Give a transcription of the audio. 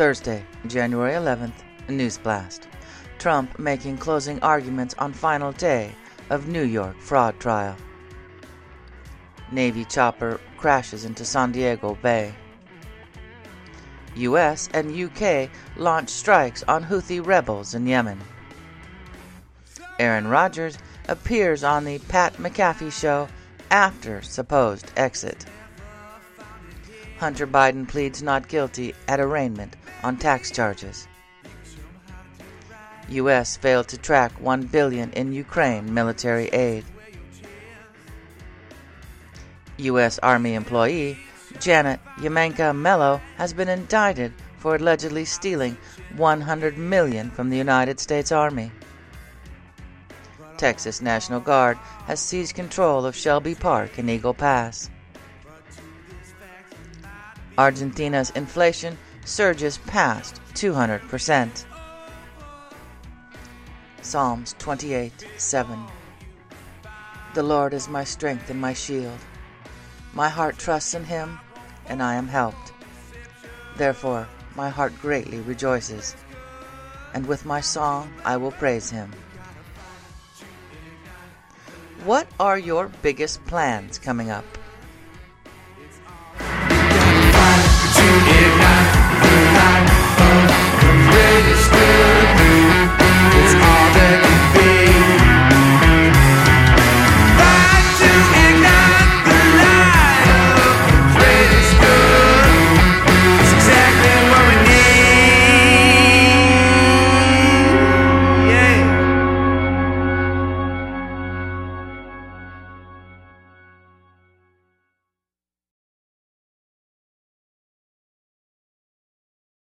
Thursday, January 11th, News Blast. Trump making closing arguments on final day of New York fraud trial. Navy chopper crashes into San Diego Bay. U.S. and U.K. launch strikes on Houthi rebels in Yemen. Aaron Rodgers appears on the Pat McAfee show after supposed exit. Hunter Biden pleads not guilty at arraignment on tax charges. U.S. failed to track $1 billion in Ukraine military aid. U.S. Army employee Janet Yamenka Mello has been indicted for allegedly stealing $100 million from the United States Army. Texas National Guard has seized control of Shelby Park in Eagle Pass. Argentina's inflation surges past 200%. Psalms 28:7. The Lord is my strength and my shield. My heart trusts in him, and I am helped. Therefore, my heart greatly rejoices, and with my song I will praise him. What are your biggest plans coming up?